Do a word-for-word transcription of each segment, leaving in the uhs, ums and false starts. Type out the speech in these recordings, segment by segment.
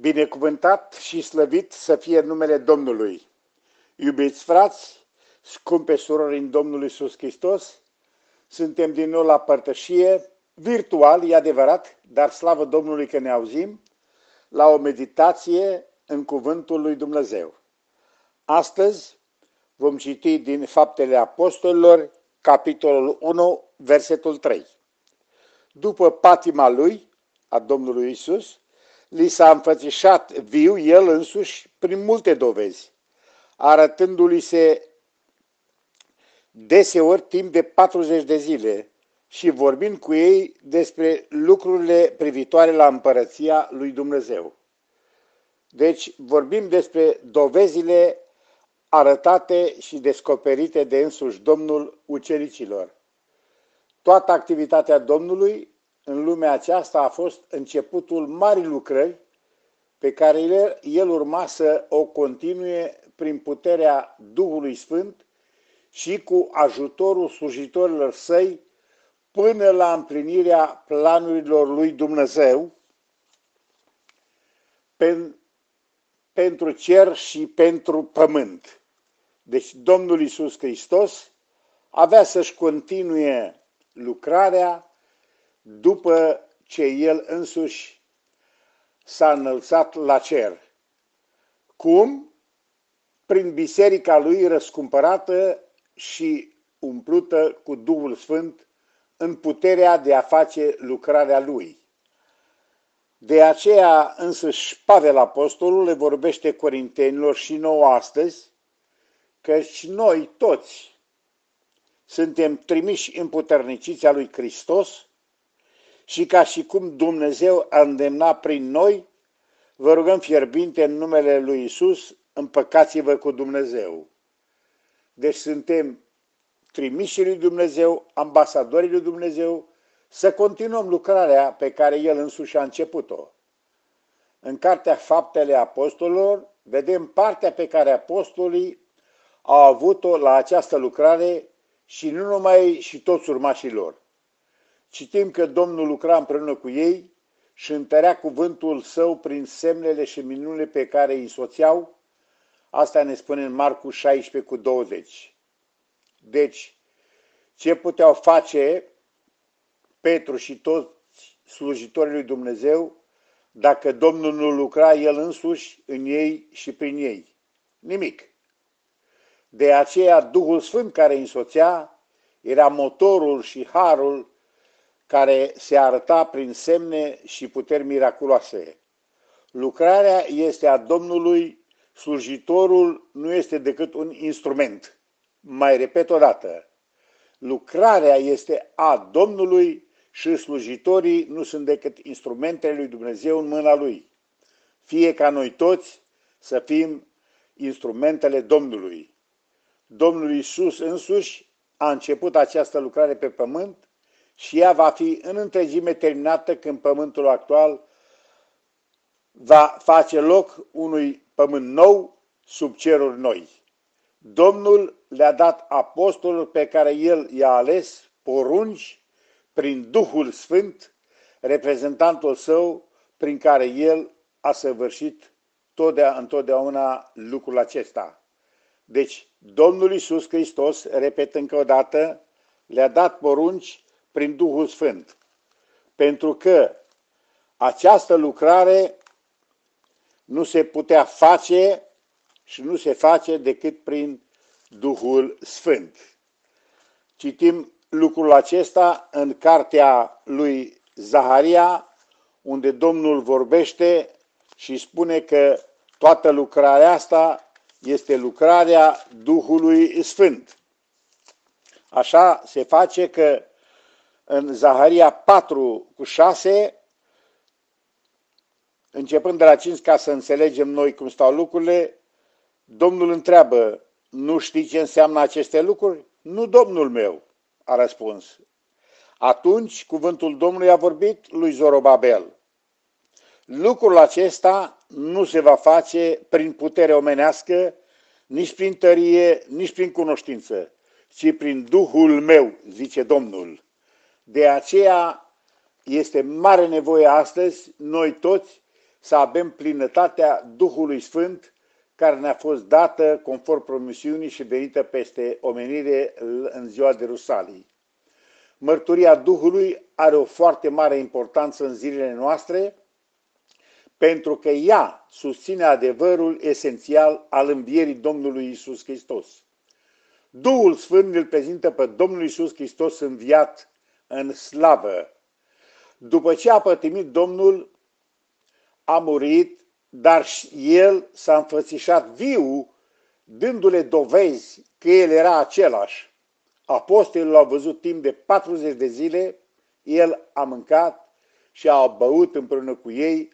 Binecuvântat și slăvit să fie numele Domnului! Iubiți frați, scumpe surori în Domnul Iisus Hristos, suntem din nou la părtășie, virtual, e adevărat, dar slavă Domnului că ne auzim, la o meditație în Cuvântul lui Dumnezeu. Astăzi vom citi din Faptele Apostolilor, capitolul unu, versetul trei. După patima lui, a Domnului Iisus, li s-a înfățișat viu el însuși prin multe dovezi, arătându-li se deseori timp de patruzeci de zile și vorbind cu ei despre lucrurile privitoare la împărăția lui Dumnezeu. Deci vorbim despre dovezile arătate și descoperite de însuși Domnul ucenicilor. Toată activitatea Domnului în lumea aceasta a fost începutul marii lucrări pe care el urma să o continue prin puterea Duhului Sfânt și cu ajutorul slujitorilor săi până la împlinirea planurilor lui Dumnezeu pen, pentru cer și pentru pământ. Deci Domnul Iisus Hristos avea să-și continue lucrarea după ce el însuși s-a înălțat la cer. Cum? Prin biserica lui răscumpărată și umplută cu Duhul Sfânt în puterea de a face lucrarea lui. De aceea însăși Pavel Apostolul le vorbește corintenilor și nouă astăzi, căci noi toți suntem trimiși împuterniciți a lui Hristos, și ca și cum Dumnezeu a îndemnat prin noi, vă rugăm fierbinte în numele lui Iisus, împăcați-vă cu Dumnezeu. Deci suntem trimișii lui Dumnezeu, ambasadorii lui Dumnezeu, să continuăm lucrarea pe care El însuși a început-o. În Cartea Faptele Apostolilor vedem partea pe care apostolii au avut-o la această lucrare și nu numai și toți urmașii lor. Citim că Domnul lucra împreună cu ei și întărea cuvântul său prin semnele și minunile pe care îi însoțeau. Asta ne spune în Marcu șaisprezece cu douăzeci. Deci, ce puteau face Petru și toți slujitorii lui Dumnezeu dacă Domnul nu lucra el însuși în ei și prin ei? Nimic. De aceea, Duhul Sfânt care îi însoțea era motorul și harul care se arăta prin semne și puteri miraculoase. Lucrarea este a Domnului, slujitorul nu este decât un instrument. Mai repet o dată, lucrarea este a Domnului și slujitorii nu sunt decât instrumentele lui Dumnezeu în mâna lui. Fie ca noi toți să fim instrumentele Domnului. Domnul Iisus însuși a început această lucrare pe pământ, și ea va fi în întregime terminată când pământul actual va face loc unui pământ nou sub ceruri noi. Domnul le-a dat apostolilor pe care el i-a ales porunci prin Duhul Sfânt, reprezentantul său prin care el a săvârșit întotdeauna lucrul acesta. Deci Domnul Iisus Hristos, repet încă o dată, le-a dat porunci prin Duhul Sfânt, pentru că această lucrare nu se putea face și nu se face decât prin Duhul Sfânt. Citim lucrul acesta în cartea lui Zaharia, unde Domnul vorbește și spune că toată lucrarea asta este lucrarea Duhului Sfânt. Așa se face că în Zaharia patru cu șase, începând de la cinci, ca să înțelegem noi cum stau lucrurile, Domnul întreabă, nu știi ce înseamnă aceste lucruri? Nu, Domnul meu, a răspuns. Atunci cuvântul Domnului a vorbit lui Zorobabel. Lucrul acesta nu se va face prin putere omenească, nici prin tărie, nici prin cunoștință, ci prin Duhul meu, zice Domnul. De aceea este mare nevoie astăzi, noi toți, să avem plinătatea Duhului Sfânt care ne-a fost dată conform promisiunii și venită peste omenire în ziua de Rusalii. Mărturia Duhului are o foarte mare importanță în zilele noastre pentru că ea susține adevărul esențial al învierii Domnului Iisus Hristos. Duhul Sfânt îl prezintă pe Domnul Iisus Hristos înviat în slavă. După ce a pătimit Domnul, a murit, dar El s-a înfățișat viu, dându-le dovezi că El era același. Apostolii l-au văzut timp de patruzeci de zile, El a mâncat și a băut împreună cu ei,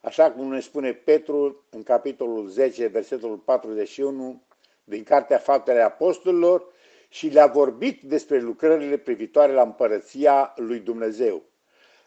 așa cum ne spune Petru în capitolul zece, versetul patruzeci și unu, din Cartea Faptele Apostolilor, și le-a vorbit despre lucrările privitoare la împărăția lui Dumnezeu,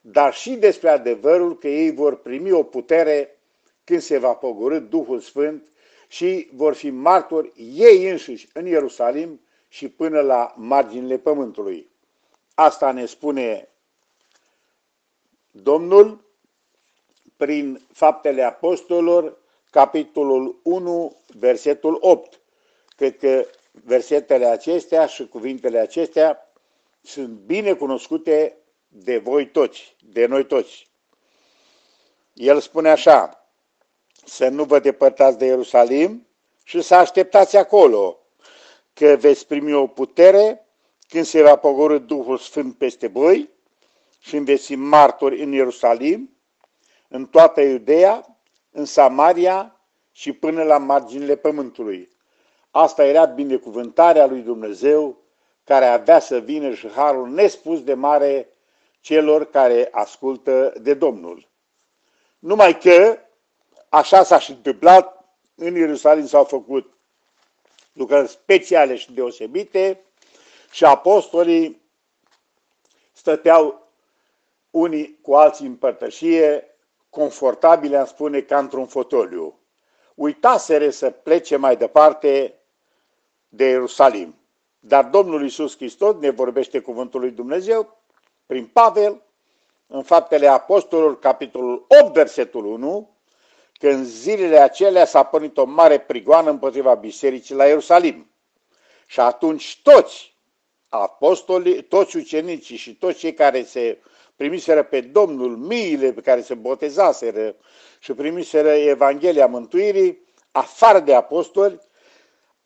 dar și despre adevărul că ei vor primi o putere când se va pogorî Duhul Sfânt și vor fi martori ei înșiși în Ierusalim și până la marginile pământului. Asta ne spune Domnul prin Faptele Apostolilor, capitolul unu, versetul opt. Cred că versetele acestea și cuvintele acestea sunt bine cunoscute de voi toți, de noi toți. El spune așa: să nu vă depărtați de Ierusalim și să așteptați acolo, că veți primi o putere când se va pogorî Duhul Sfânt peste voi și veți fi martori în Ierusalim, în toată Iudeea, în Samaria și până la marginile pământului. Asta era binecuvântarea lui Dumnezeu care avea să vină și harul nespus de mare celor care ascultă de Domnul. Numai că așa s-a și întâmplat, în Ierusalim s-au făcut lucrări speciale și deosebite și apostolii stăteau unii cu alții în părtășie, confortabile, am spune, ca într-un fotoliu. Uitaseră să plece mai departe de Ierusalim. Dar Domnul Iisus Hristos ne vorbește cuvântul lui Dumnezeu prin Pavel, în Faptele Apostolilor, capitolul opt, versetul unu, că în zilele acelea s-a pornit o mare prigoană împotriva bisericii la Ierusalim. Și atunci toți apostolii, toți ucenicii și toți cei care se primiseră pe Domnul, miile pe care se botezaseră și primiseră Evanghelia Mântuirii, afară de apostoli,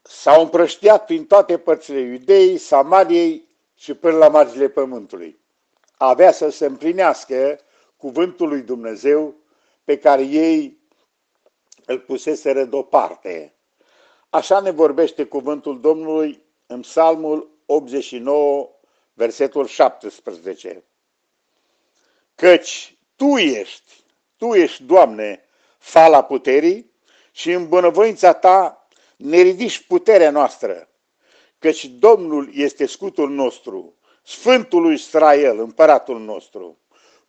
s-au împrăștiat prin toate părțile Iudeii, Samariei și până la marginile pământului. Avea să se împlinească cuvântul lui Dumnezeu pe care ei îl puseseră deoparte. Așa ne vorbește cuvântul Domnului în Psalmul optzeci și nouă, versetul șaptesprezece. Căci Tu ești, Tu ești, Doamne, fala puterii și în bunăvoința Ta ne ridici puterea noastră, căci Domnul este scutul nostru, Sfântul lui Israel, împăratul nostru,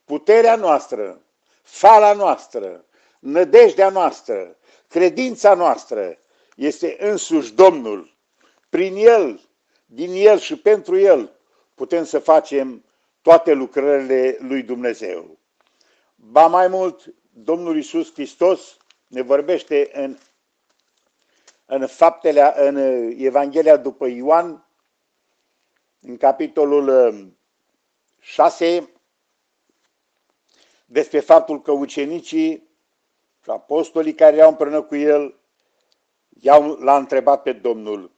puterea noastră, fala noastră, nădejdea noastră, credința noastră este însuși Domnul. Prin El, din El și pentru El putem să facem toate lucrările lui Dumnezeu. Ba mai mult, Domnul Iisus Hristos ne vorbește în, în, faptele, în Evanghelia după Ioan, în capitolul șase, despre faptul că ucenicii și apostolii care erau împreună cu el l-a întrebat pe Domnul: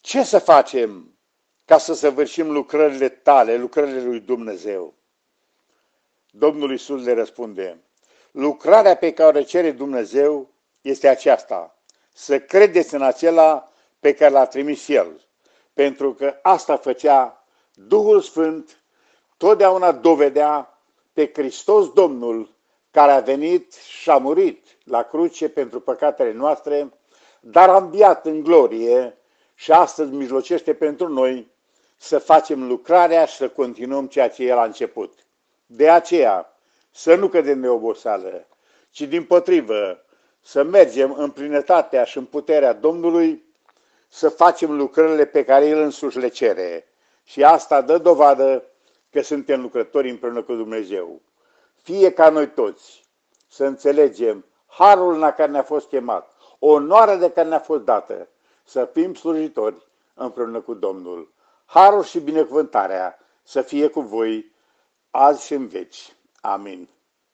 ce să facem ca să săvârșim lucrările tale, lucrările lui Dumnezeu? Domnul Iisus le răspunde: lucrarea pe care o cere Dumnezeu este aceasta, să credeți în acela pe care l-a trimis El, pentru că asta făcea Duhul Sfânt, totdeauna dovedea pe Hristos Domnul, care a venit și a murit la cruce pentru păcatele noastre, dar a înviat în glorie și astăzi mijlocește pentru noi să facem lucrarea și să continuăm ceea ce El a început. De aceea, să nu cădem de oboseală, ci dimpotrivă, să mergem în plinătatea și în puterea Domnului, să facem lucrările pe care El însuși le cere. Și asta dă dovadă că suntem lucrători împreună cu Dumnezeu. Fie ca noi toți să înțelegem harul la care ne-a fost chemat, onoarea de care ne-a fost dată, să fim slujitori împreună cu Domnul. Harul și binecuvântarea să fie cu voi azi și în veci. Amin.